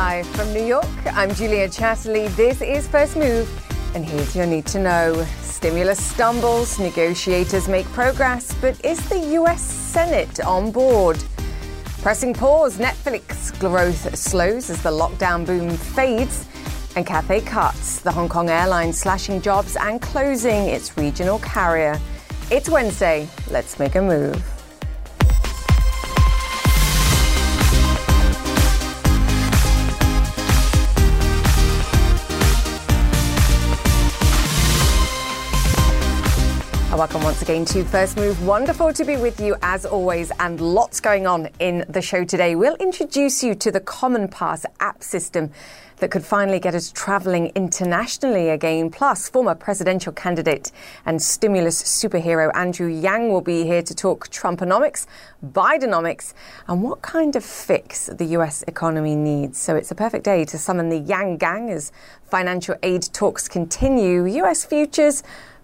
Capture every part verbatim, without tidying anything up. Live from New York, I'm Julia Chatterley. This is First Move, and here's your need to know. Stimulus stumbles, negotiators make progress, but is the U S Senate on board? Pressing pause, Netflix growth slows as the lockdown boom fades, and Cathay cuts, the Hong Kong airline slashing jobs and closing its regional carrier. It's Wednesday. Let's make a move. Welcome once again to First Move. Wonderful to be with you as always, and lots going on in the show today. We'll introduce you to the Common Pass app system that could finally get us travelling internationally again. Plus, former presidential candidate and stimulus superhero Andrew Yang will be here to talk Trumponomics, Bidenomics, and what kind of fix the U S economy needs. So it's a perfect day to summon the Yang gang as financial aid talks continue. U S futures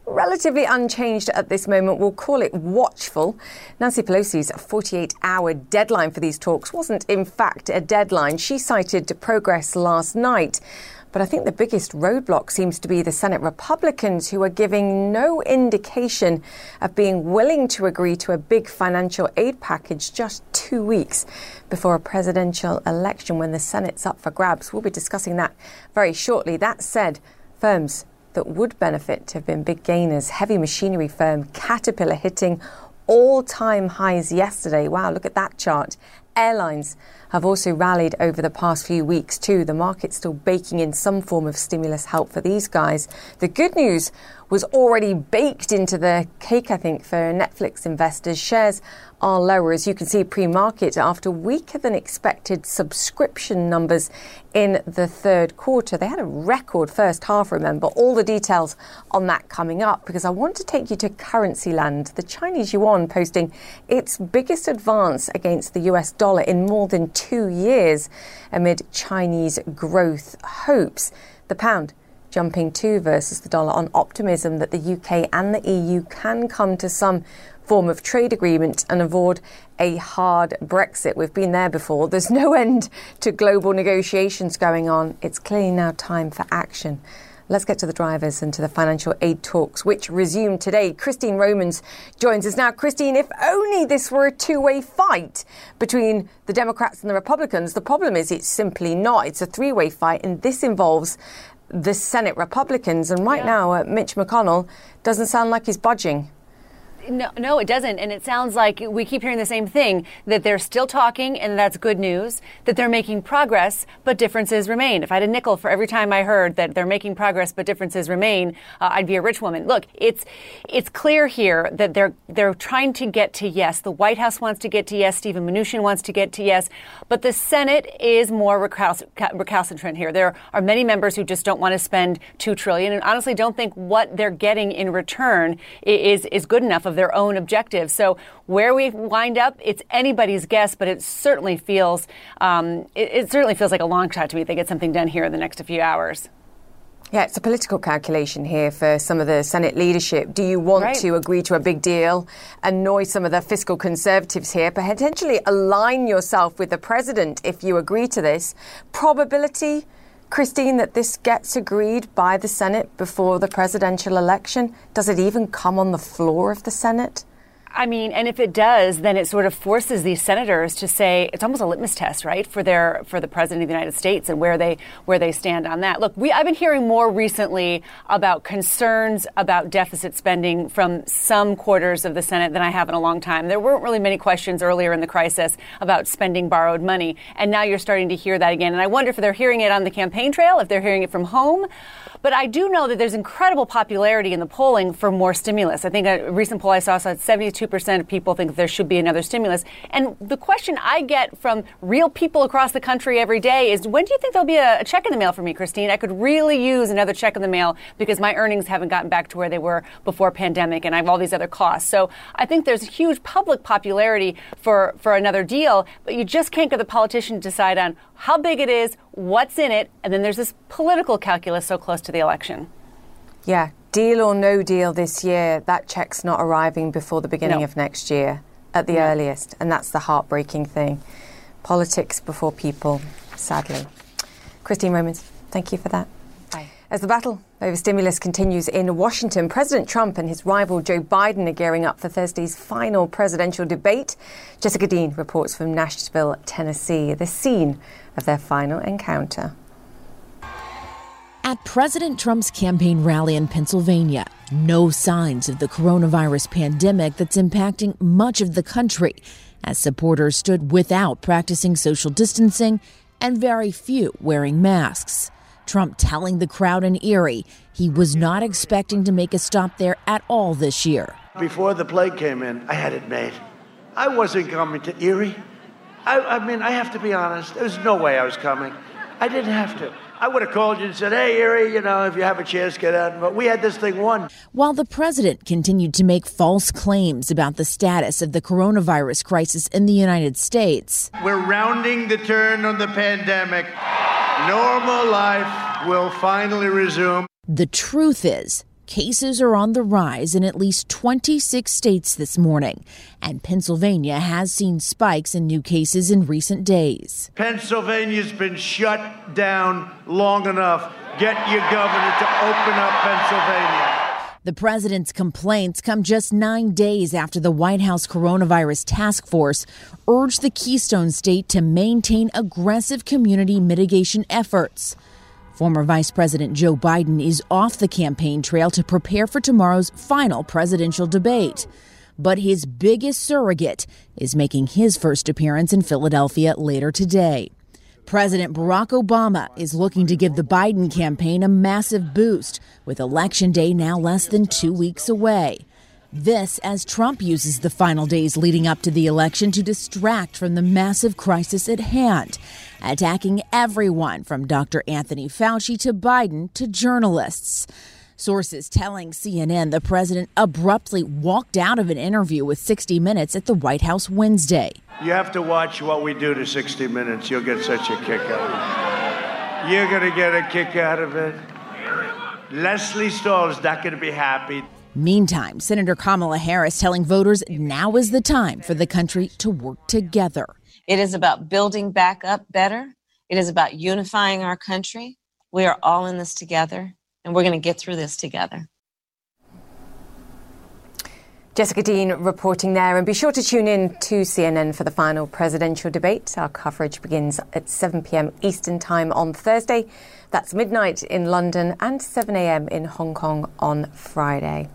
relatively unchanged at this moment. We'll call it watchful. Nancy Pelosi's forty-eight hour deadline for these talks wasn't, in fact, a deadline. She cited progress last night. But I think the biggest roadblock seems to be the Senate Republicans, who are giving no indication of being willing to agree to a big financial aid package just two weeks before a presidential election when the Senate's up for grabs. We'll be discussing that very shortly. That said, firms that would benefit have been big gainers. Heavy machinery firm Caterpillar hitting all-time highs yesterday. Wow, look at that chart. Airlines have also rallied over the past few weeks too. The market's still baking in some form of stimulus help for these guys. The good news was already baked into the cake, I think, for Netflix investors. Shares are lower, as you can see, pre-market after weaker than expected subscription numbers in the third quarter. They had a record first half, remember. All the details on that coming up, because I want to take you to currency land. The Chinese yuan posting its biggest advance against the U S dollar in more than two years amid Chinese growth hopes. The pound jumping too versus the dollar on optimism that the U K and the E U can come to some form of trade agreement and avoid a hard Brexit. We've been there before. There's no end to global negotiations going on. It's clearly now time for action. Let's get to the drivers and to the financial aid talks, which resume today. Christine Romans joins us now. Christine, if only this were a two-way fight between the Democrats and the Republicans. The problem is it's simply not. It's a three-way fight, and this involves the Senate Republicans. And right yeah. now, uh, Mitch McConnell doesn't sound like he's budging. No, no, it doesn't. And it sounds like we keep hearing the same thing, that they're still talking, and that's good news, that they're making progress, but differences remain. If I had a nickel for every time I heard that they're making progress, but differences remain, uh, I'd be a rich woman. Look, it's it's clear here that they're they're trying to get to yes. The White House wants to get to yes. Steven Mnuchin wants to get to yes. But the Senate is more recalc- recalcitrant here. There are many members who just don't want to spend two trillion dollars and honestly don't think what they're getting in return is, is good enough of their own objectives. So where we wind up, it's anybody's guess, but it certainly feels um, it, it certainly feels like a long shot to me if they get something done here in the next few hours. Yeah, it's a political calculation here for some of the Senate leadership. Do you want right. to agree to a big deal, annoy some of the fiscal conservatives here, but potentially align yourself with the president if you agree to this? Probability, Christine, that this gets agreed by the Senate before the presidential election? Does it even come on the floor of the Senate? I mean, and if it does, then it sort of forces these senators to say it's almost a litmus test, right, for their for the president of the United States and where they where they stand on that. Look, we I've been hearing more recently about concerns about deficit spending from some quarters of the Senate than I have in a long time. There weren't really many questions earlier in the crisis about spending borrowed money, and now you're starting to hear that again. And I wonder if they're hearing it on the campaign trail, if they're hearing it from home. But I do know that there's incredible popularity in the polling for more stimulus. I think a recent poll I saw said seventy-two percent of people think there should be another stimulus. And the question I get from real people across the country every day is, when do you think there'll be a, a check in the mail for me, Christine? I could really use another check in the mail because my earnings haven't gotten back to where they were before pandemic, and I have all these other costs. So I think there's huge public popularity for, for another deal, but you just can't get the politician to decide on how big it is, what's in it, and then there's this political calculus so close to the election. Yeah. Deal or no deal this year, that check's not arriving before the beginning no. of next year at the no. earliest. And that's the heartbreaking thing. Politics before people, sadly. Christine Romans, thank you for that. Bye. As the battle over stimulus continues in Washington, President Trump and his rival Joe Biden are gearing up for Thursday's final presidential debate. Jessica Dean reports from Nashville, Tennessee, the scene of their final encounter. At President Trump's campaign rally in Pennsylvania, no signs of the coronavirus pandemic that's impacting much of the country, as supporters stood without practicing social distancing and very few wearing masks. Trump telling the crowd in Erie he was not expecting to make a stop there at all this year. Before the plague came in, I had it made. I wasn't coming to Erie. I, I mean, I have to be honest. There's no way I was coming. I didn't have to. I would have called you and said, hey, Erie, you know, if you have a chance, get out. But we had this thing won. While the president continued to make false claims about the status of the coronavirus crisis in the United States. We're rounding the turn on the pandemic. Normal life will finally resume. The truth is, cases are on the rise in at least twenty-six states this morning, and Pennsylvania has seen spikes in new cases in recent days. Pennsylvania's been shut down long enough. Get your governor to open up Pennsylvania. The president's complaints come just nine days after the White House Coronavirus Task Force urged the Keystone State to maintain aggressive community mitigation efforts. Former Vice President Joe Biden is off the campaign trail to prepare for tomorrow's final presidential debate. But his biggest surrogate is making his first appearance in Philadelphia later today. President Barack Obama is looking to give the Biden campaign a massive boost, with Election Day now less than two weeks away. This as Trump uses the final days leading up to the election to distract from the massive crisis at hand, attacking everyone from Doctor Anthony Fauci to Biden to journalists. Sources telling C N N the president abruptly walked out of an interview with sixty minutes at the White House Wednesday. You have to watch what we do to sixty minutes. You'll get such a kick out of it. You're going to get a kick out of it. Leslie Stahl is not going to be happy. Meantime, Senator Kamala Harris telling voters now is the time for the country to work together. It is about building back up better. It is about unifying our country. We are all in this together, and we're going to get through this together. Jessica Dean reporting there. And be sure to tune in to C N N for the final presidential debate. Our coverage begins at seven p.m. Eastern Time on Thursday. That's midnight in London and seven a.m. in Hong Kong on Friday.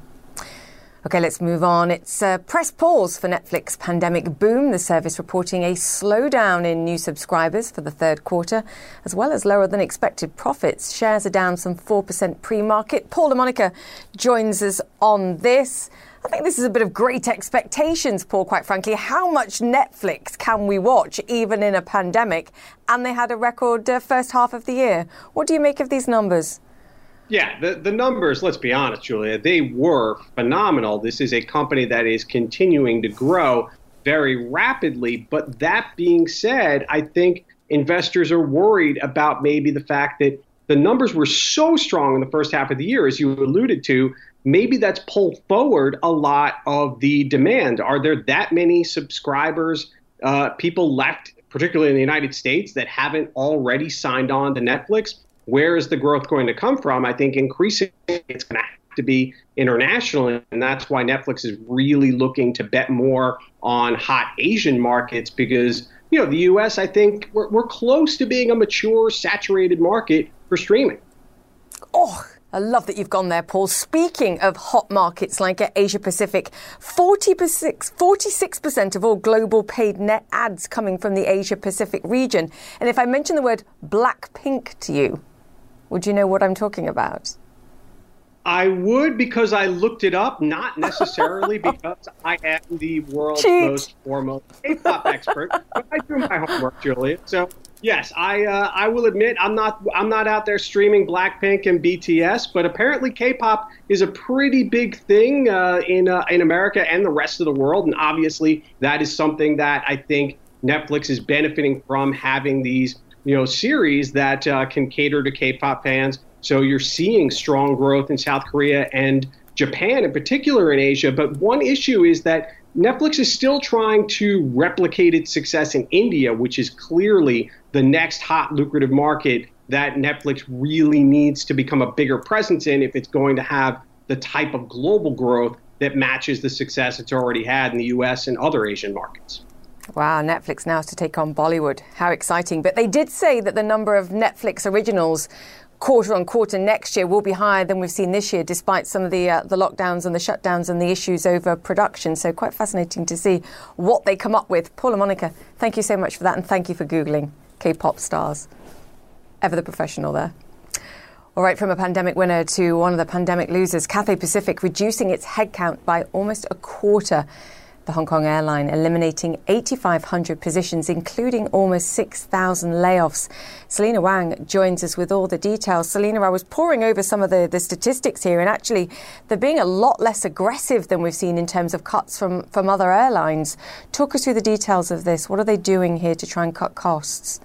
OK, let's move on. It's a press pause for Netflix pandemic boom. The service reporting a slowdown in new subscribers for the third quarter, as well as lower than expected profits. Shares are down some four percent pre-market. Paul DeMonica joins us on this. I think this is a bit of great expectations, Paul, quite frankly. How much Netflix can we watch, even in a pandemic? And they had a record uh, first half of the year. What do you make of these numbers? Yeah, the, the numbers, let's be honest, Julia, they were phenomenal. This is a company that is continuing to grow very rapidly. But that being said, I think investors are worried about maybe the fact that the numbers were so strong in the first half of the year, as you alluded to, maybe that's pulled forward a lot of the demand. Are there that many subscribers, uh, people left, particularly in the United States, that haven't already signed on to Netflix? Where is the growth going to come from? I think increasingly it's going to have to be international, and that's why Netflix is really looking to bet more on hot Asian markets because, you know, the U S, I think, we're, we're close to being a mature, saturated market for streaming. Oh, I love that you've gone there, Paul. Speaking of hot markets like Asia Pacific, forty-six percent of all global paid net ads coming from the Asia Pacific region. And if I mention the word Blackpink to you, would you know what I'm talking about? I would, because I looked it up, not necessarily because I am the world's Cheat. most foremost K-pop expert, but I do my homework, Julia. So yes, I uh, I will admit I'm not I'm not out there streaming Blackpink and B T S, but apparently K-pop is a pretty big thing uh, in uh, in America and the rest of the world, and obviously that is something that I think Netflix is benefiting from, having these, you know, series that uh, can cater to K-pop fans. So you're seeing strong growth in South Korea and Japan in particular in Asia. But one issue is that Netflix is still trying to replicate its success in India, which is clearly the next hot, lucrative market that Netflix really needs to become a bigger presence in if it's going to have the type of global growth that matches the success it's already had in the U S and other Asian markets. Wow, Netflix now has to take on Bollywood. How exciting. But they did say that the number of Netflix originals quarter on quarter next year will be higher than we've seen this year, despite some of the uh, the lockdowns and the shutdowns and the issues over production. So quite fascinating to see what they come up with. Paul DeMonica, thank you so much for that. And thank you for Googling K-pop stars. Ever the professional there. All right, from a pandemic winner to one of the pandemic losers, Cathay Pacific reducing its headcount by almost a quarter. The Hong Kong airline eliminating eight thousand five hundred positions, including almost six thousand layoffs. Selena Wang joins us with all the details. Selena, I was poring over some of the, the statistics here, and actually they're being a lot less aggressive than we've seen in terms of cuts from, from other airlines. Talk us through the details of this. What are they doing here to try and cut costs?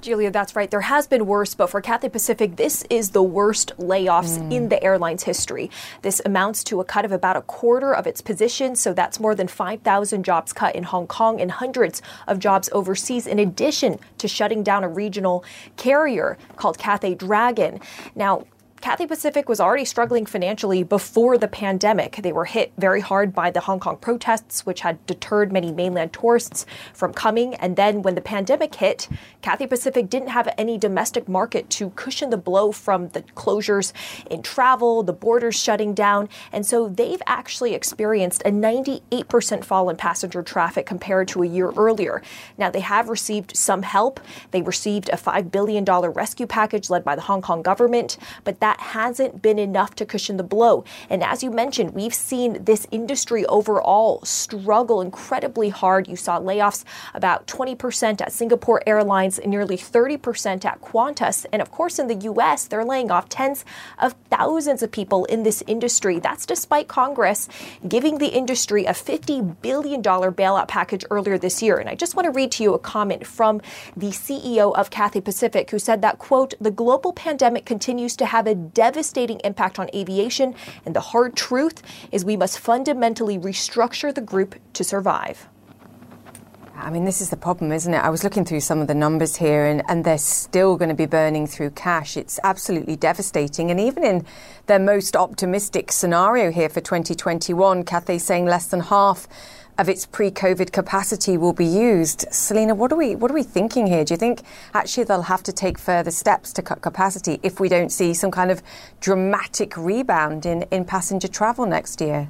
Julia, that's right. There has been worse, but for Cathay Pacific, this is the worst layoffs mm. in the airline's history. This amounts to a cut of about a quarter of its positions, so that's more than five thousand jobs cut in Hong Kong and hundreds of jobs overseas, in addition to shutting down a regional carrier called Cathay Dragon. Now, Cathay Pacific was already struggling financially before the pandemic. They were hit very hard by the Hong Kong protests, which had deterred many mainland tourists from coming. And then when the pandemic hit, Cathay Pacific didn't have any domestic market to cushion the blow from the closures in travel, the borders shutting down. And so they've actually experienced a ninety-eight percent fall in passenger traffic compared to a year earlier. Now, they have received some help. They received a five billion dollars rescue package led by the Hong Kong government, but that That hasn't been enough to cushion the blow. And as you mentioned, we've seen this industry overall struggle incredibly hard. You saw layoffs about twenty percent at Singapore Airlines, nearly thirty percent at Qantas. And of course, in the U S, they're laying off tens of thousands of people in this industry. That's despite Congress giving the industry a fifty billion dollars bailout package earlier this year. And I just want to read to you a comment from the C E O of Cathay Pacific, who said that, quote, "The global pandemic continues to have a devastating impact on aviation, and the hard truth is we must fundamentally restructure the group to survive." I mean, this is the problem, isn't it? I was looking through some of the numbers here, and, and they're still going to be burning through cash. It's absolutely devastating. And even in their most optimistic scenario here for twenty twenty-one, Cathay's saying less than half of its pre-COVID capacity will be used. Selena, what are we what are we thinking here? Do you think actually they'll have to take further steps to cut capacity if we don't see some kind of dramatic rebound in, in passenger travel next year?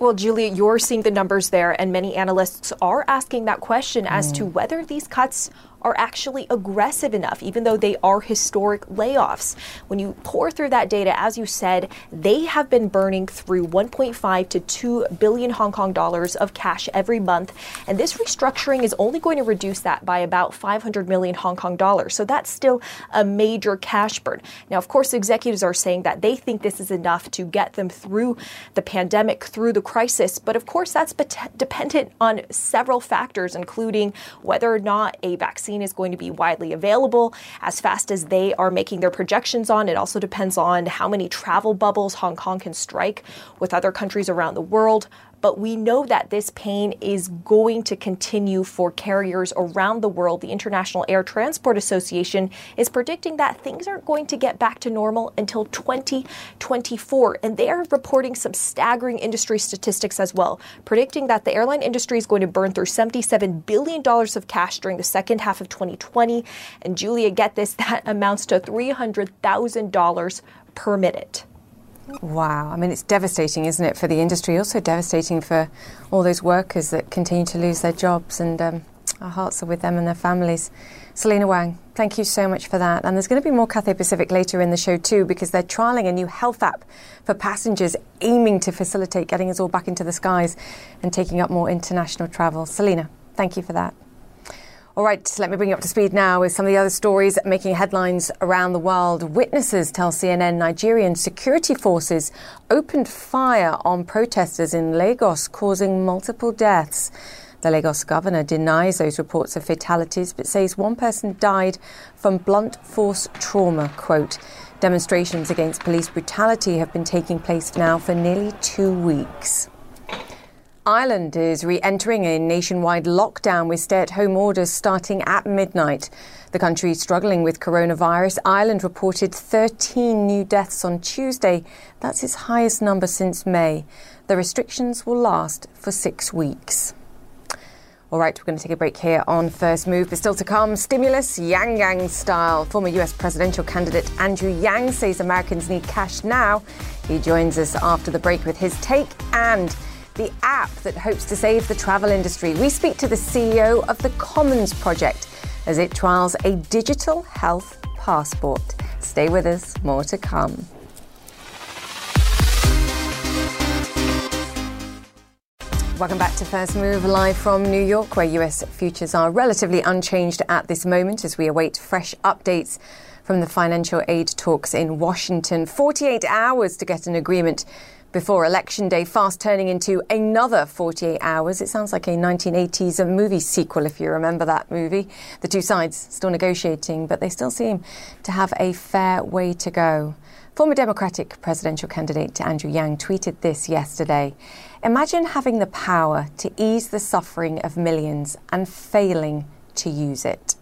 Well, Julia, you're seeing the numbers there, and many analysts are asking that question mm. as to whether these cuts are actually aggressive enough, even though they are historic layoffs. When you pour through that data, as you said, they have been burning through one point five to two billion Hong Kong dollars of cash every month. And this restructuring is only going to reduce that by about five hundred million Hong Kong dollars. So that's still a major cash burn. Now, of course, executives are saying that they think this is enough to get them through the pandemic, through the crisis. But of course, that's bet- dependent on several factors, including whether or not a vaccine is going to be widely available as fast as they are making their projections on. It also depends on how many travel bubbles Hong Kong can strike with other countries around the world. But we know that this pain is going to continue for carriers around the world. The International Air Transport Association is predicting that things aren't going to get back to normal until twenty twenty-four. And they are reporting some staggering industry statistics as well, predicting that the airline industry is going to burn through seventy-seven billion dollars of cash during the second half of twenty twenty. And Julia, get this, that amounts to three hundred thousand dollars per minute. Wow. I mean, it's devastating, isn't it, for the industry? Also devastating for all those workers that continue to lose their jobs, and um, our hearts are with them and their families. Selena Wang, thank you so much for that. And there's going to be more Cathay Pacific later in the show too, because they're trialling a new health app for passengers, aiming to facilitate getting us all back into the skies and taking up more international travel. Selena, thank you for that. All right, let me bring you up to speed now with some of the other stories making headlines around the world. Witnesses tell C N N Nigerian security forces opened fire on protesters in Lagos, causing multiple deaths. The Lagos governor denies those reports of fatalities, but says one person died from blunt force trauma, quote. Demonstrations against police brutality have been taking place now for nearly two weeks. Ireland is re-entering a nationwide lockdown with stay-at-home orders starting at midnight. The country struggling with coronavirus, Ireland reported thirteen new deaths on Tuesday. That's its highest number since May. The restrictions will last for six weeks. All right, we're going to take a break here on First Move, but still to come, stimulus Yang Yang style. Former U S presidential candidate Andrew Yang says Americans need cash now. He joins us after the break with his take and the app that hopes to save the travel industry. We speak to the C E O of the Commons Project as it trials a digital health passport. Stay with us, more to come. Welcome back to First Move, live from New York, where U S futures are relatively unchanged at this moment as we await fresh updates from the financial aid talks in Washington. forty-eight hours to get an agreement before Election Day, fast turning into another forty-eight hours. It sounds like a nineteen eighties movie sequel, if you remember that movie. The two sides still negotiating, but they still seem to have a fair way to go. Former Democratic presidential candidate Andrew Yang tweeted this yesterday. Imagine having the power to ease the suffering of millions and failing to use it.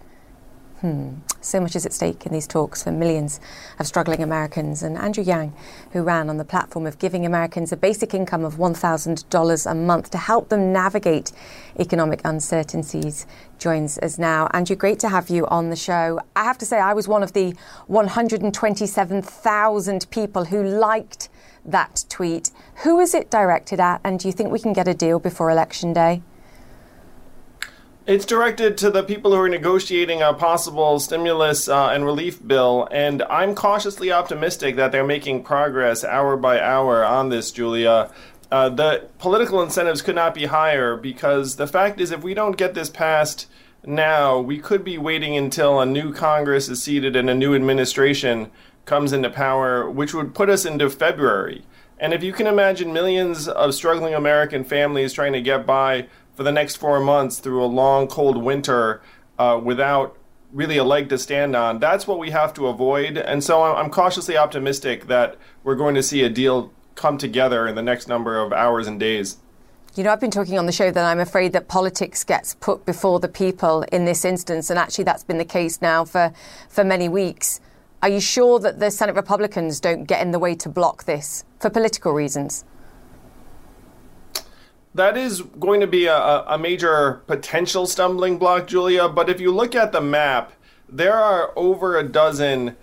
Hmm. So much is at stake in these talks for millions of struggling Americans. And Andrew Yang, who ran on the platform of giving Americans a basic income of one thousand dollars a month to help them navigate economic uncertainties, joins us now. Andrew, great to have you on the show. I have to say, I was one of the one hundred twenty-seven thousand people who liked that tweet. Who is it directed at? And do you think we can get a deal before Election Day? It's directed to the people who are negotiating a possible stimulus uh, and relief bill, and I'm cautiously optimistic that they're making progress hour by hour on this, Julia. Uh, the political incentives could not be higher, because the fact is, if we don't get this passed now, we could be waiting until a new Congress is seated and a new administration comes into power, which would put us into February. And if you can imagine millions of struggling American families trying to get by for the next four months through a long, cold winter uh, without really a leg to stand on, that's what we have to avoid. And so I'm cautiously optimistic that we're going to see a deal come together in the next number of hours and days. You know, I've been talking on the show that I'm afraid that politics gets put before the people in this instance, and actually that's been the case now for, for many weeks. Are you sure that the Senate Republicans don't get in the way to block this for political reasons? That is going to be a, a major potential stumbling block, Julia. But if you look at the map, there are over a dozen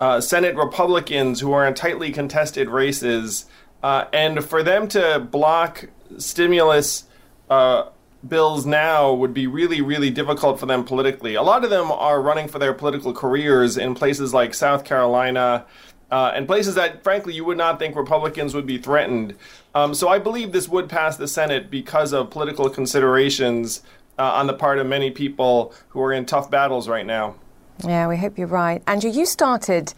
uh, Senate Republicans who are in tightly contested races. Uh, and for them to block stimulus uh, bills now would be really, really difficult for them politically. A lot of them are running for their political careers in places like South Carolina, Uh, and places that, frankly, you would not think Republicans would be threatened. Um, so I believe this would pass the Senate because of political considerations uh, on the part of many people who are in tough battles right now. Yeah, we hope you're right. Andrew, you started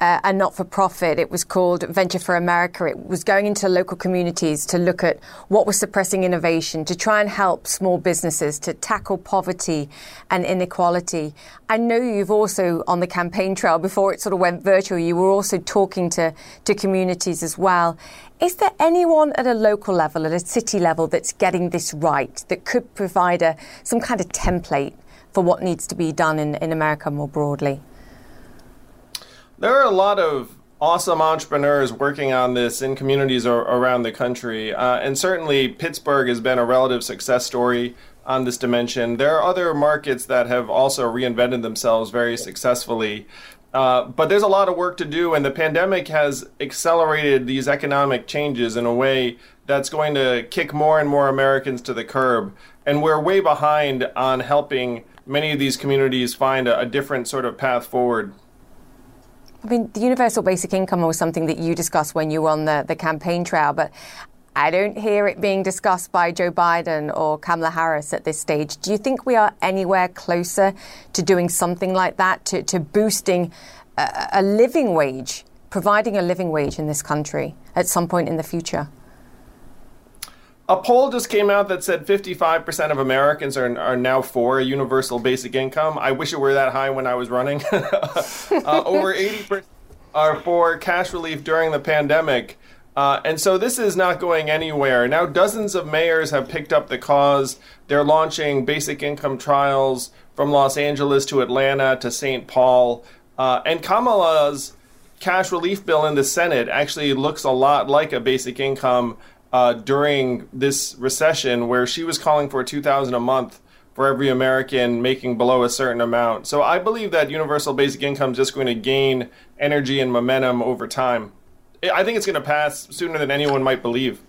uh, a not-for-profit. It was called Venture for America. It was going into local communities to look at what was suppressing innovation, to try and help small businesses to tackle poverty and inequality. I know you've also, on the campaign trail, before it sort of went virtual, you were also talking to, to communities as well. Is there anyone at a local level, at a city level, that's getting this right, that could provide a, some kind of template for what needs to be done in, in America more broadly? There are a lot of awesome entrepreneurs working on this in communities or, around the country. Uh, and certainly Pittsburgh has been a relative success story on this dimension. There are other markets that have also reinvented themselves very successfully. Uh, but there's a lot of work to do, and the pandemic has accelerated these economic changes in a way that's going to kick more and more Americans to the curb. And we're way behind on helping many of these communities find a, a different sort of path forward. I mean, the universal basic income was something that you discussed when you were on the, the campaign trail, but I don't hear it being discussed by Joe Biden or Kamala Harris at this stage. Do you think we are anywhere closer to doing something like that, to, to boosting a, a living wage, providing a living wage in this country at some point in the future? A poll just came out that said fifty-five percent of Americans are are now for a universal basic income. I wish it were that high when I was running. uh, over eighty percent are for cash relief during the pandemic. Uh, and so this is not going anywhere. Now dozens of mayors have picked up the cause. They're launching basic income trials from Los Angeles to Atlanta to Saint Paul. Uh, and Kamala's cash relief bill in the Senate actually looks a lot like a basic income uh, during this recession, where she was calling for two thousand dollars a month for every American making below a certain amount. So I believe that universal basic income is just going to gain energy and momentum over time. I think it's going to pass sooner than anyone might believe.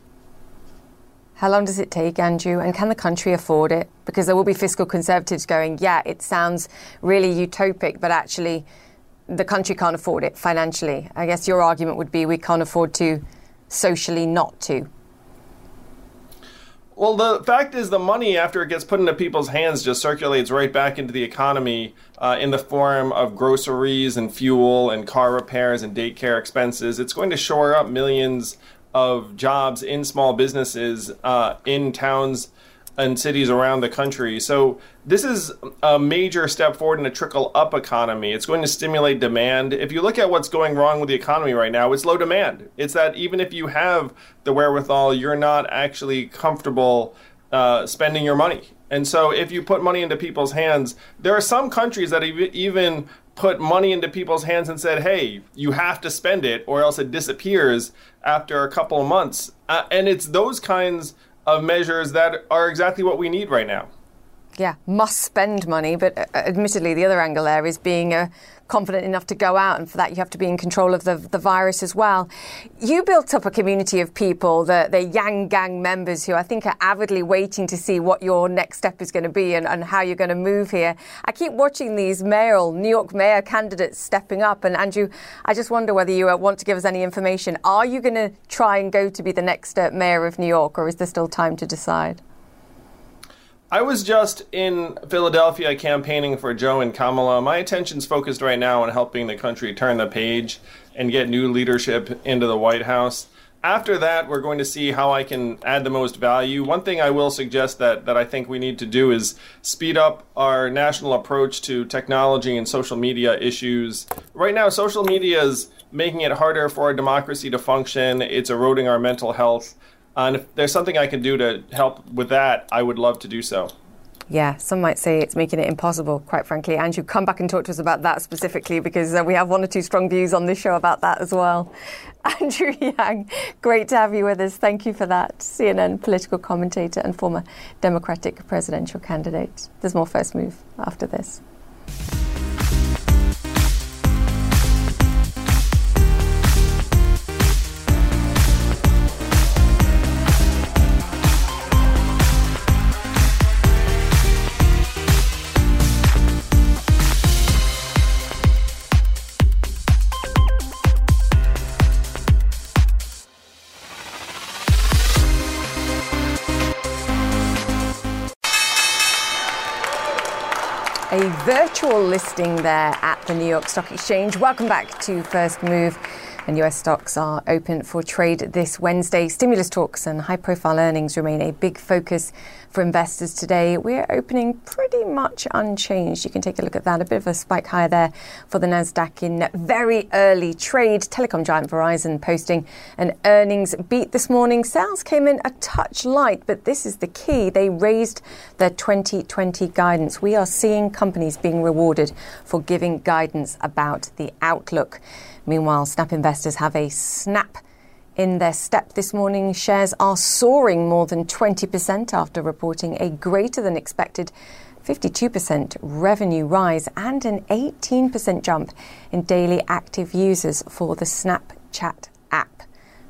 How long does it take, Andrew? And can the country afford it? Because there will be fiscal conservatives going, yeah, it sounds really utopic, but actually the country can't afford it financially. I guess your argument would be we can't afford to socially not to. Well, the fact is the money, after it gets put into people's hands, just circulates right back into the economy uh, in the form of groceries and fuel and car repairs and daycare expenses. It's going to shore up millions of jobs in small businesses uh, in towns and cities around the country. So this is a major step forward in a trickle-up economy. It's going to stimulate demand. If you look at what's going wrong with the economy right now, it's low demand. It's that even if you have the wherewithal, you're not actually comfortable uh, spending your money. And so if you put money into people's hands, there are some countries that have even put money into people's hands and said, hey, you have to spend it or else it disappears after a couple of months. Uh, and it's those kinds of measures that are exactly what we need right now. Yeah, must spend money. But admittedly, the other angle there is being uh, confident enough to go out. And for that, you have to be in control of the, the virus as well. You built up a community of people, the, the Yang Gang members, who I think are avidly waiting to see what your next step is going to be and, and how you're going to move here. I keep watching these mayoral, New York mayor candidates stepping up. And Andrew, I just wonder whether you uh, want to give us any information. Are you going to try and go to be the next uh, mayor of New York, or is there still time to decide? I was just in Philadelphia campaigning for Joe and Kamala. My attention's focused right now on helping the country turn the page and get new leadership into the White House. After that, we're going to see how I can add the most value. One thing I will suggest that, that I think we need to do is speed up our national approach to technology and social media issues. Right now, social media is making it harder for our democracy to function. It's eroding our mental health. And if there's something I can do to help with that, I would love to do so. Yeah, some might say it's making it impossible, quite frankly. Andrew, come back and talk to us about that specifically, because uh, we have one or two strong views on this show about that as well. Andrew Yang, great to have you with us. Thank you for that. C N N political commentator and former Democratic presidential candidate. There's more First Move after this. Virtual listing there at the New York Stock Exchange. Welcome back to First Move. And U S stocks are open for trade this Wednesday. Stimulus talks and high-profile earnings remain a big focus for investors today. We're opening pretty much unchanged. You can take a look at that. A bit of a spike higher there for the Nasdaq in very early trade. Telecom giant Verizon posting an earnings beat this morning. Sales came in a touch light, but this is the key. They raised their twenty twenty guidance. We are seeing companies being rewarded for giving guidance about the outlook. Meanwhile, Snap investors have a snap in their step this morning. Shares are soaring more than twenty percent after reporting a greater than expected fifty-two percent revenue rise and an eighteen percent jump in daily active users for the Snapchat app.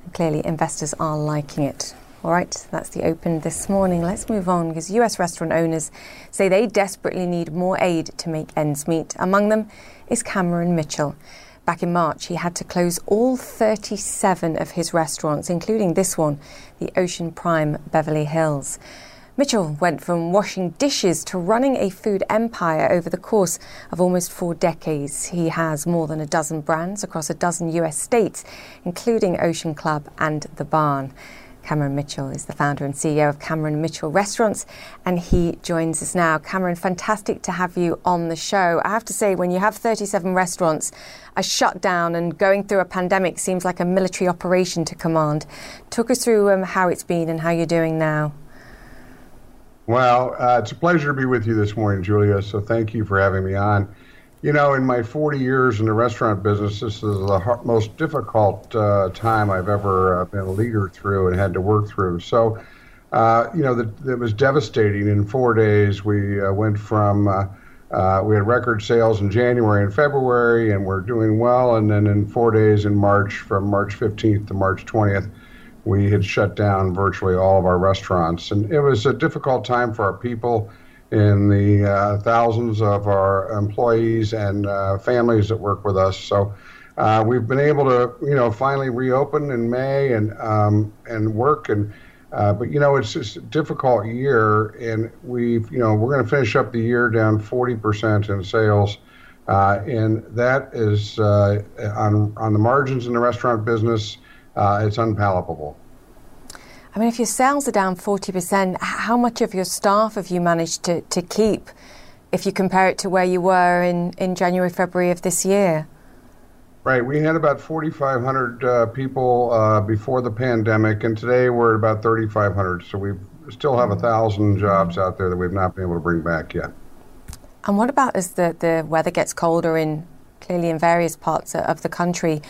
And clearly, investors are liking it. All right, that's the open this morning. Let's move on, because U S restaurant owners say they desperately need more aid to make ends meet. Among them is Cameron Mitchell. Back in March, he had to close all thirty-seven of his restaurants, including this one, the Ocean Prime Beverly Hills. Mitchell went from washing dishes to running a food empire over the course of almost four decades. He has more than a dozen brands across a dozen U S states, including Ocean Club and The Barn. Cameron Mitchell is the founder and C E O of Cameron Mitchell Restaurants, and he joins us now. Cameron, fantastic to have you on the show. I have to say, when you have thirty-seven restaurants are shut down and going through a pandemic seems like a military operation to command. Talk us through um, how it's been and how you're doing now. Well, uh, it's a pleasure to be with you this morning, Julia, so thank you for having me on. You know, in my forty years in the restaurant business, this is the hard, most difficult uh, time I've ever uh, been a leader through and had to work through. So, uh, you know, that was devastating. In four days, we uh, went from, uh, uh, we had record sales in January and February, and we're doing well. And then in four days in March, from March fifteenth to March twentieth, we had shut down virtually all of our restaurants. And it was a difficult time for our people, in the uh, thousands of our employees and uh, families that work with us. So uh, we've been able to, you know, finally reopen in May and um, and work. And uh, but, you know, it's just a difficult year. And we've, you know, we're going to finish up the year down forty percent in sales. Uh, and that is uh, on, on the margins in the restaurant business. Uh, it's unpalatable. I mean, if your sales are down forty percent, how much of your staff have you managed to, to keep if you compare it to where you were in, in January, February of this year? Right. We had about forty-five hundred uh, people uh, before the pandemic, and today we're at about thirty-five hundred. So we still have one thousand jobs out there that we've not been able to bring back yet. And what about as the, the weather gets colder in clearly in various parts of the country?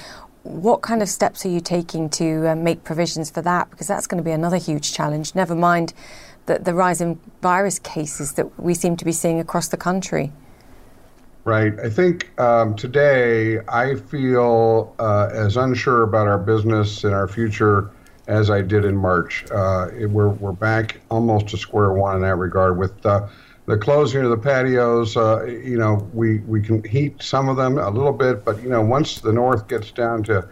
What kind of steps are you taking to uh, make provisions for that? Because that's going to be another huge challenge, never mind the, the rise in virus cases that we seem to be seeing across the country. Right. I think um, today I feel uh, as unsure about our business and our future as I did in March. Uh, it, we're, we're back almost to square one in that regard with uh, the closing of the patios. Uh, you know, we, we can heat some of them a little bit, but, you know, once the north gets down to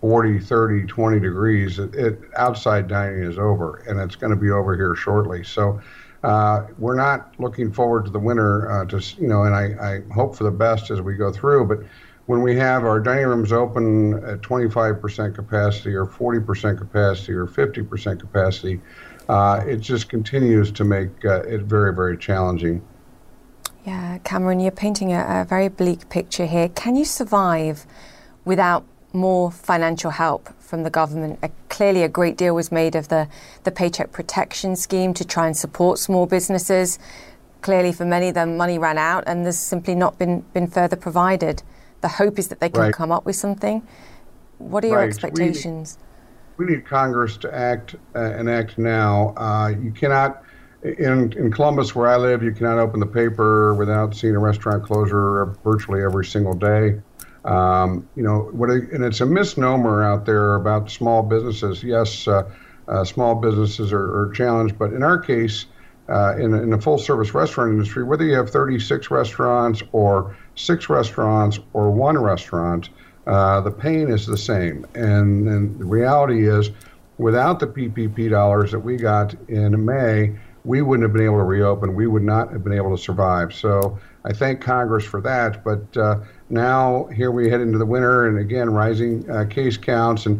forty, thirty, twenty degrees, it, it, outside dining is over, and it's going to be over here shortly. So uh, we're not looking forward to the winter, uh, to, you know, and I, I hope for the best as we go through. But when we have our dining rooms open at twenty-five percent capacity or forty percent capacity or fifty percent capacity, Uh, it just continues to make uh, it very, very challenging. Yeah, Cameron, you're painting a, a very bleak picture here. Can you survive without more financial help from the government? Uh, clearly, a great deal was made of the, the Paycheck Protection Scheme to try and support small businesses. Clearly, for many of them, money ran out and there's simply not been, been further provided. The hope is that they can right. come up with something. What are your right. expectations? We- We need Congress to act uh, and act now. Uh, you cannot, in, in Columbus where I live, you cannot open the paper without seeing a restaurant closure virtually every single day. Um, you know, what a, and it's a misnomer out there about small businesses. Yes, uh, uh, small businesses are, are challenged, but in our case, uh, in, in the full-service restaurant industry, whether you have thirty-six restaurants or six restaurants or one restaurant, Uh, the pain is the same, and, and the reality is without the P P P dollars that we got in May, we wouldn't have been able to reopen. We would not have been able to survive. So I thank Congress for that, but uh, now here we head into the winter, and again, rising uh, case counts, and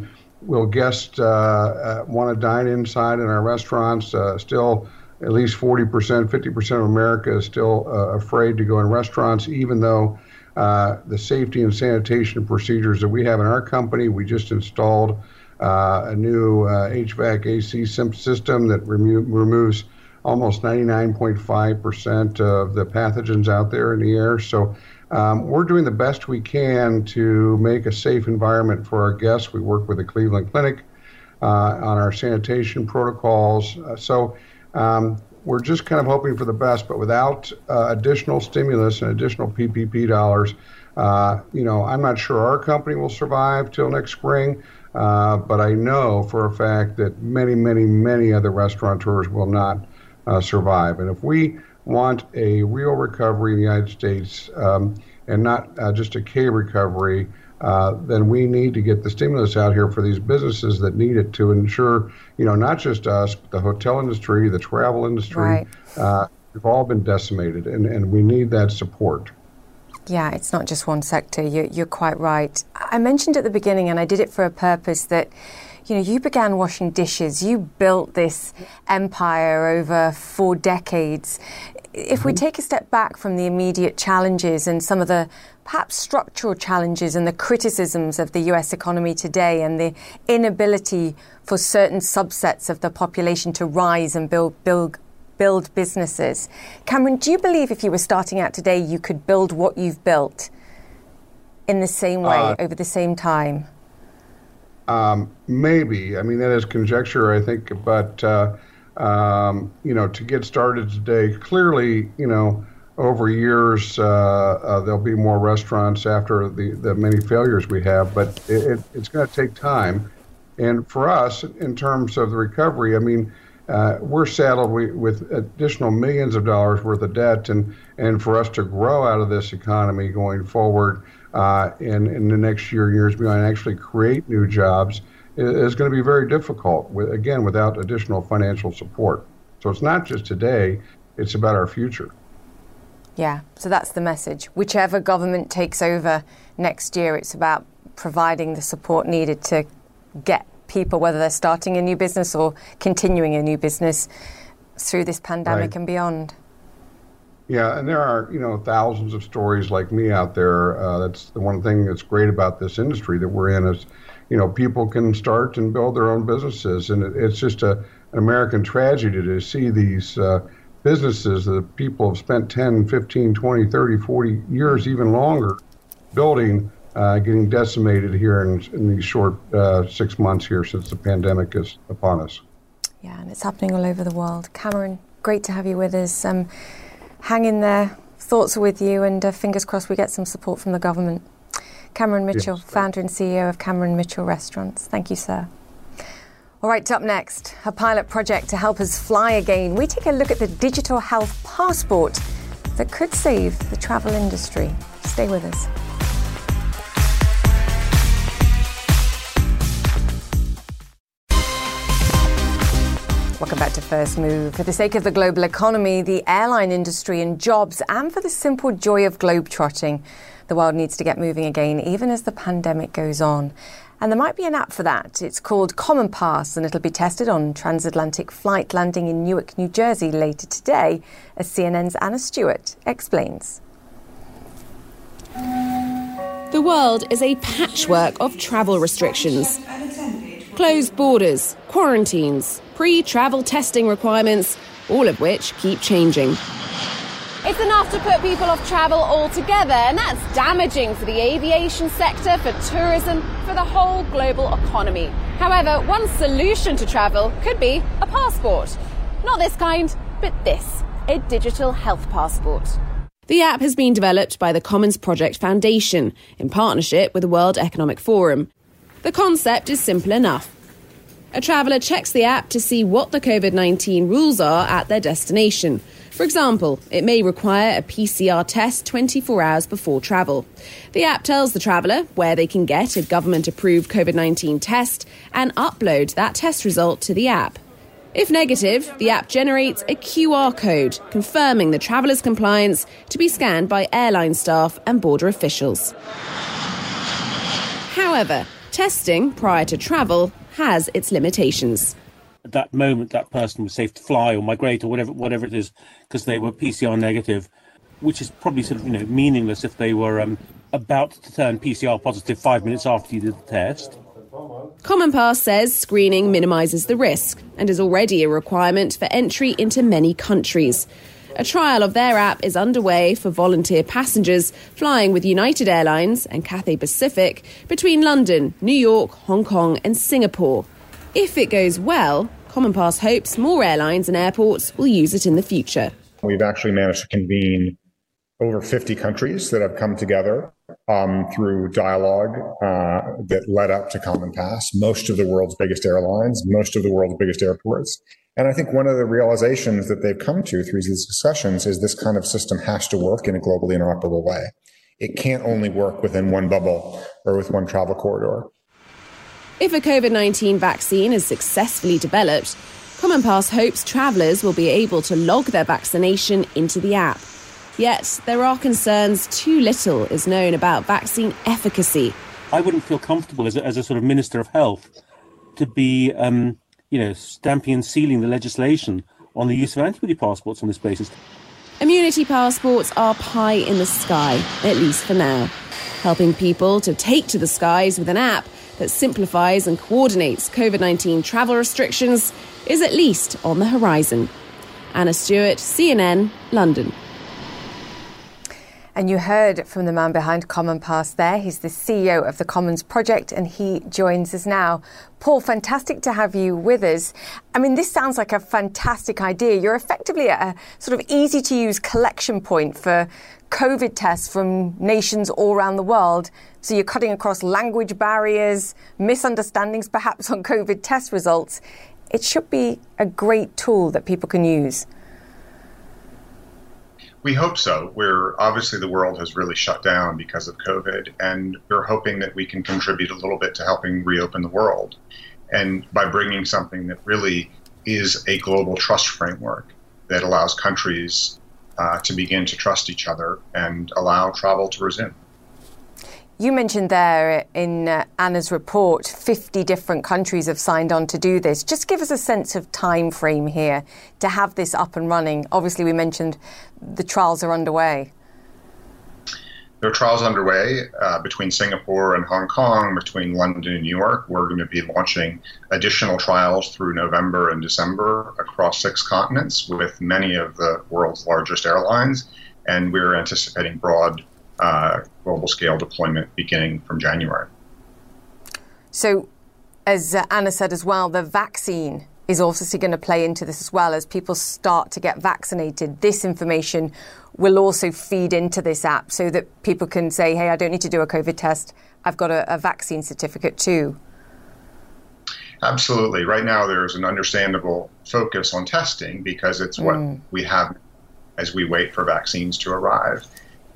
will guests uh, uh, want to dine inside in our restaurants? Uh, still at least forty percent, fifty percent of America is still uh, afraid to go in restaurants, even though Uh, the safety and sanitation procedures that we have in our company. We just installed uh, a new uh, H V A C A C system that remo- removes almost ninety-nine point five percent of the pathogens out there in the air. So um, we're doing the best we can to make a safe environment for our guests. We work with the Cleveland Clinic uh, on our sanitation protocols. Uh, so um, We're just kind of hoping for the best, but without uh, additional stimulus and additional P P P dollars, uh, you know, I'm not sure our company will survive till next spring, uh, but I know for a fact that many, many, many other restaurateurs will not uh, survive. And if we want a real recovery in the United States um, and not uh, just a K recovery, Uh, then we need to get the stimulus out here for these businesses that need it to ensure, you know, not just us, but the hotel industry, the travel industry. Right. Uh, we've all been decimated, and, and we need that support. Yeah, it's not just one sector. You're, you're quite right. I mentioned at the beginning, and I did it for a purpose, that you know, you began washing dishes. You built this empire over four decades. If we take a step back from the immediate challenges and some of the perhaps structural challenges and the criticisms of the U S economy today and the inability for certain subsets of the population to rise and build build build businesses. Cameron, do you believe if you were starting out today, you could build what you've built in the same way uh, over the same time? Um, maybe. I mean, that is conjecture, I think, but uh Um, you know, to get started today, clearly, you know, over years, uh, uh, there'll be more restaurants after the, the many failures we have, but it, it, it's going to take time. And for us, in terms of the recovery, I mean, uh, we're saddled we, with additional millions of dollars worth of debt, and, and for us to grow out of this economy going forward uh, in, in the next year, years beyond, and actually create new jobs, is going to be very difficult, again, without additional financial support. So it's not just today, it's about our future. Yeah, so that's the message. Whichever government takes over next year, it's about providing the support needed to get people, whether they're starting a new business or continuing a new business, through this pandemic right. and beyond. Yeah, and there are, you know, thousands of stories like me out there. Uh, that's the one thing that's great about this industry that we're in is, you know, people can start and build their own businesses, and it, it's just a, an American tragedy to see these uh, businesses that people have spent ten, fifteen, twenty, thirty, forty years, even longer, building, uh, getting decimated here in, in these short uh, six months here since the pandemic is upon us. Yeah, and it's happening all over the world. Cameron, great to have you with us. Um, hang in there, thoughts are with you, and uh, fingers crossed we get some support from the government. Cameron Mitchell, yes, founder and C E O of Cameron Mitchell Restaurants. Thank you, sir. All right, up next, a pilot project to help us fly again. We take a look at the digital health passport that could save the travel industry. Stay with us. Welcome back to First Move. For the sake of the global economy, the airline industry and jobs, and for the simple joy of globetrotting, the world needs to get moving again, even as the pandemic goes on. And there might be an app for that. It's called Common Pass, and it'll be tested on transatlantic flight landing in Newark, New Jersey later today, as C N N's Anna Stewart explains. The world is a patchwork of travel restrictions. Closed borders, quarantines, pre-travel testing requirements, all of which keep changing. It's enough to put people off travel altogether, and that's damaging for the aviation sector, for tourism, for the whole global economy. However, one solution to travel could be a passport. Not this kind, but this, a digital health passport. The app has been developed by the Commons Project Foundation in partnership with the World Economic Forum. The concept is simple enough. A traveller checks the app to see what the COVID nineteen rules are at their destination. For example, it may require a P C R test twenty-four hours before travel. The app tells the traveller where they can get a government-approved COVID nineteen test and upload that test result to the app. If negative, the app generates a Q R code confirming the traveller's compliance, to be scanned by airline staff and border officials. However, testing prior to travel has its limitations. At that moment, that person was safe to fly or migrate or whatever whatever it is, because they were P C R negative, which is probably sort of, you know, meaningless if they were um, about to turn P C R positive five minutes after you did the test. Common Pass says screening minimises the risk and is already a requirement for entry into many countries. A trial of their app is underway for volunteer passengers flying with United Airlines and Cathay Pacific between London, New York, Hong Kong and Singapore. If it goes well, Common Pass hopes more airlines and airports will use it in the future. We've actually managed to convene over fifty countries that have come together um, through dialogue uh, that led up to Common Pass, most of the world's biggest airlines, most of the world's biggest airports. And I think one of the realizations that they've come to through these discussions is this kind of system has to work in a globally interoperable way. It can't only work within one bubble or with one travel corridor. If a COVID nineteen vaccine is successfully developed, Common Pass hopes travellers will be able to log their vaccination into the app. Yet there are concerns too little is known about vaccine efficacy. I wouldn't feel comfortable as a, as a sort of minister of health to be, um, you know, stamping and sealing the legislation on the use of antibody passports on this basis. Immunity passports are pie in the sky, at least for now, helping people to take to the skies with an app that simplifies and coordinates COVID nineteen travel restrictions is at least on the horizon. Anna Stewart, C N N, London. And you heard from the man behind Common Pass there. He's the C E O of the Commons Project, and he joins us now. Paul, fantastic to have you with us. I mean, this sounds like a fantastic idea. You're effectively at a sort of easy-to-use collection point for COVID tests from nations all around the world. So you're cutting across language barriers, misunderstandings perhaps on COVID test results. It should be a great tool that people can use. We hope so. We're obviously the world has really shut down because of COVID, and we're hoping that we can contribute a little bit to helping reopen the world, and by bringing something that really is a global trust framework that allows countries uh, to begin to trust each other and allow travel to resume. You mentioned there in uh, Anna's report, fifty different countries have signed on to do this. Just give us a sense of time frame here to have this up and running. Obviously, we mentioned the trials are underway. There are trials underway uh, between Singapore and Hong Kong, between London and New York. We're going to be launching additional trials through November and December across six continents with many of the world's largest airlines. And we're anticipating broad Uh, global scale deployment beginning from January. So, as uh, Anna said as well, the vaccine is obviously going to play into this as well. As people start to get vaccinated, this information will also feed into this app so that people can say, hey, I don't need to do a COVID test. I've got a, a vaccine certificate too. Absolutely. Right now, there's an understandable focus on testing because it's what mm. we have as we wait for vaccines to arrive.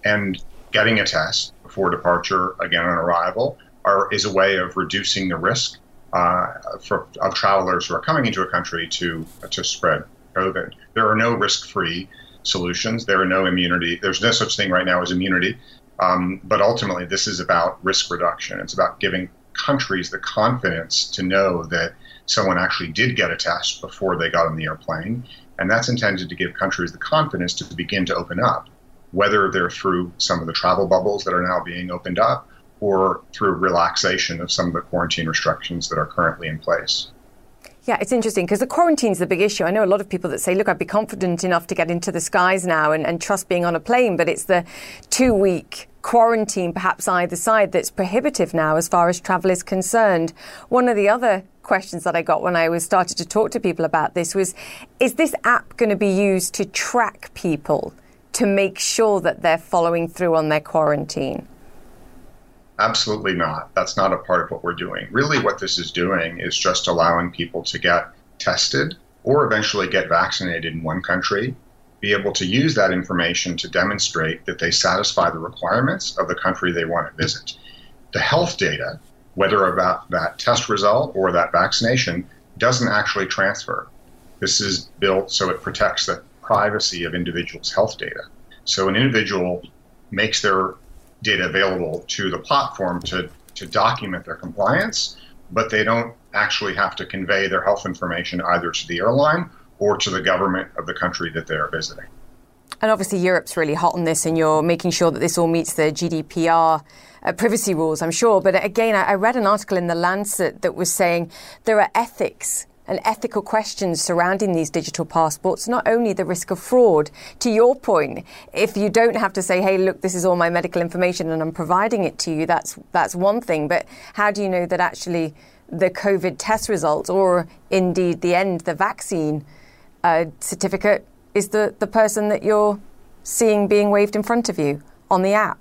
And getting a test before departure, again on arrival, are, is a way of reducing the risk uh, for, of travelers who are coming into a country to to spread COVID. There are no risk-free solutions. There are no immunity. There's no such thing right now as immunity. Um, but ultimately, this is about risk reduction. It's about giving countries the confidence to know that someone actually did get a test before they got on the airplane. And that's intended to give countries the confidence to begin to open up, whether they're through some of the travel bubbles that are now being opened up or through relaxation of some of the quarantine restrictions that are currently in place. Yeah, it's interesting because the quarantine is the big issue. I know a lot of people that say, look, I'd be confident enough to get into the skies now and, and trust being on a plane, but it's the two-week quarantine, perhaps either side, that's prohibitive now as far as travel is concerned. One of the other questions that I got when I was started to talk to people about this was, is this app going to be used to track people to make sure that they're following through on their quarantine? Absolutely not. That's not a part of what we're doing. Really what this is doing is just allowing people to get tested or eventually get vaccinated in one country, be able to use that information to demonstrate that they satisfy the requirements of the country they want to visit. The health data, whether about that test result or that vaccination, doesn't actually transfer. This is built so it protects the privacy of individuals' health data. So an individual makes their data available to the platform to, to document their compliance, but they don't actually have to convey their health information either to the airline or to the government of the country that they are visiting. And obviously Europe's really hot on this, and you're making sure that this all meets the G D P R uh, privacy rules, I'm sure. But again, I, I read an article in The Lancet that was saying there are ethics and ethical questions surrounding these digital passports, not only the risk of fraud. To your point, if you don't have to say, hey, look, this is all my medical information and I'm providing it to you, that's that's one thing. But how do you know that actually the COVID test results or indeed the end, the vaccine uh, certificate is the, the person that you're seeing being waved in front of you on the app?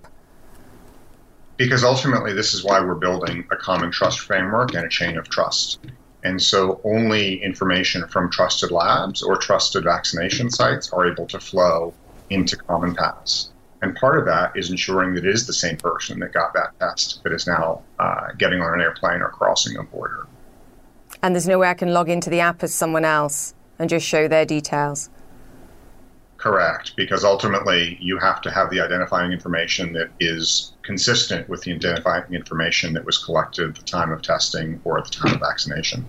Because ultimately, this is why we're building a common trust framework and a chain of trust. And so only information from trusted labs or trusted vaccination sites are able to flow into Common Pass. And part of that is ensuring that it is the same person that got that test that is now uh, getting on an airplane or crossing a border. And there's no way I can log into the app as someone else and just show their details. Correct, because ultimately you have to have the identifying information that is consistent with the identifying information that was collected at the time of testing or at the time of vaccination.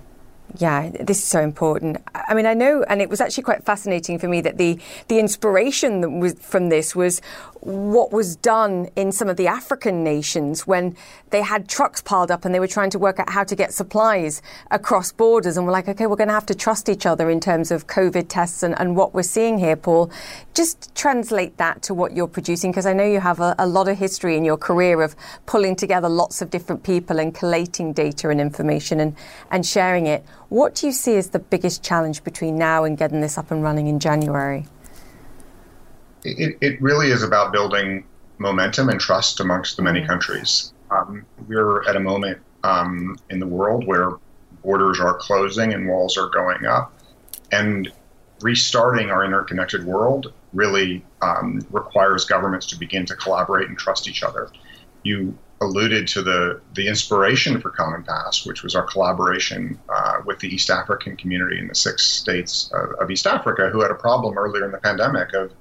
Yeah, this is so important. I mean, I know, and it was actually quite fascinating for me that the, the inspiration that was from this was what was done in some of the African nations when they had trucks piled up and they were trying to work out how to get supplies across borders and were like, OK, we're going to have to trust each other in terms of COVID tests and, and what we're seeing here, Paul. Just translate that to what you're producing, because I know you have a, a lot of history in your career of pulling together lots of different people and collating data and information and, and sharing it. What do you see as the biggest challenge between now and getting this up and running in January? It, it really is about building momentum and trust amongst the many countries. Um, we're at a moment um, in the world where borders are closing and walls are going up. And restarting our interconnected world really um, requires governments to begin to collaborate and trust each other. You alluded to the, the inspiration for Common Pass, which was our collaboration uh, with the East African community in the six states of, of East Africa, who had a problem earlier in the pandemic of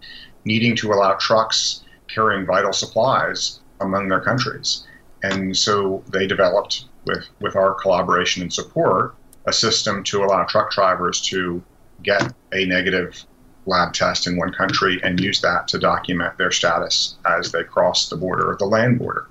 needing to allow trucks carrying vital supplies among their countries. And so they developed, with, with our collaboration and support, a system to allow truck drivers to get a negative lab test in one country and use that to document their status as they cross the border, the land border.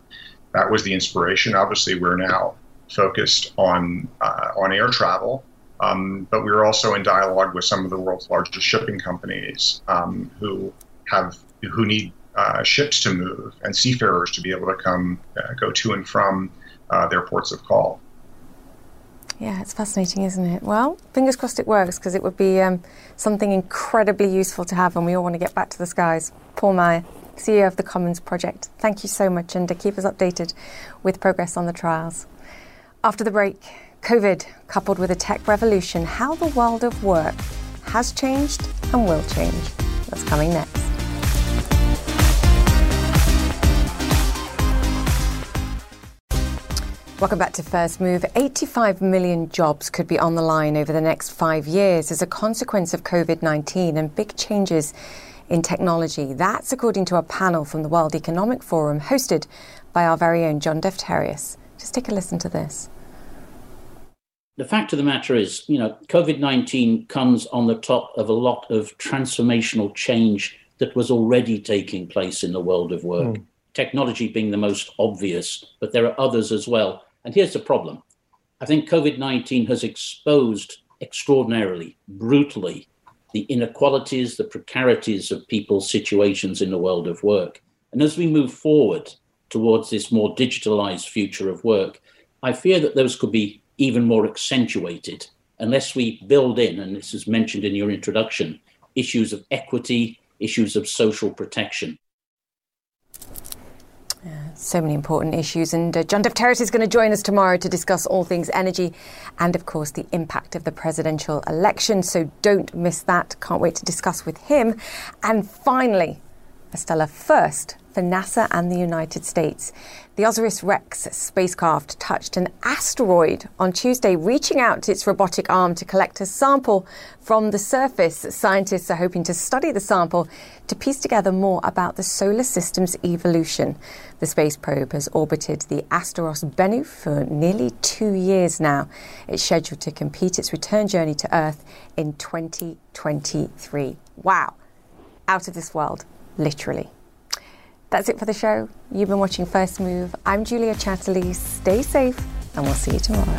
That was the inspiration. Obviously, we're now focused on uh, on air travel, um, but we're also in dialogue with some of the world's largest shipping companies um, who have who need uh, ships to move and seafarers to be able to come uh, go to and from uh, their ports of call. Yeah, it's fascinating, isn't it? Well, fingers crossed it works, because it would be um, something incredibly useful to have, and we all want to get back to the skies. Paul Meyer, C E O of the Commons Project, thank you so much, and to keep us updated with progress on the trials. After the break, COVID coupled with a tech revolution, how the world of work has changed and will change. That's coming next. Welcome back to First Move. eighty-five million jobs could be on the line over the next five years as a consequence of COVID nineteen and big changes in technology. That's according to a panel from the World Economic Forum hosted by our very own John Defterius. Just take a listen to this. The fact of the matter is, you know, COVID nineteen comes on the top of a lot of transformational change that was already taking place in the world of work. Mm. Technology being the most obvious, but there are others as well. And here's the problem. I think COVID nineteen has exposed extraordinarily, brutally, the inequalities, the precarities of people's situations in the world of work. And as we move forward towards this more digitalized future of work, I fear that those could be even more accentuated unless we build in, and this is mentioned in your introduction, issues of equity, issues of social protection. Yeah, so many important issues. And uh, John Defterius is going to join us tomorrow to discuss all things energy and, of course, the impact of the presidential election. So don't miss that. Can't wait to discuss with him. And finally, a stellar first for NASA and the United States. The Osiris Rex spacecraft touched an asteroid on Tuesday, reaching out its robotic arm to collect a sample from the surface. Scientists are hoping to study the sample to piece together more about the solar system's evolution. The space probe has orbited the asteros Bennu for nearly two years now. It's scheduled to complete its return journey to Earth in twenty twenty-three. Wow. Out of this world, literally. That's it for the show. You've been watching First Move. I'm Julia Chatterley. Stay safe, and we'll see you tomorrow.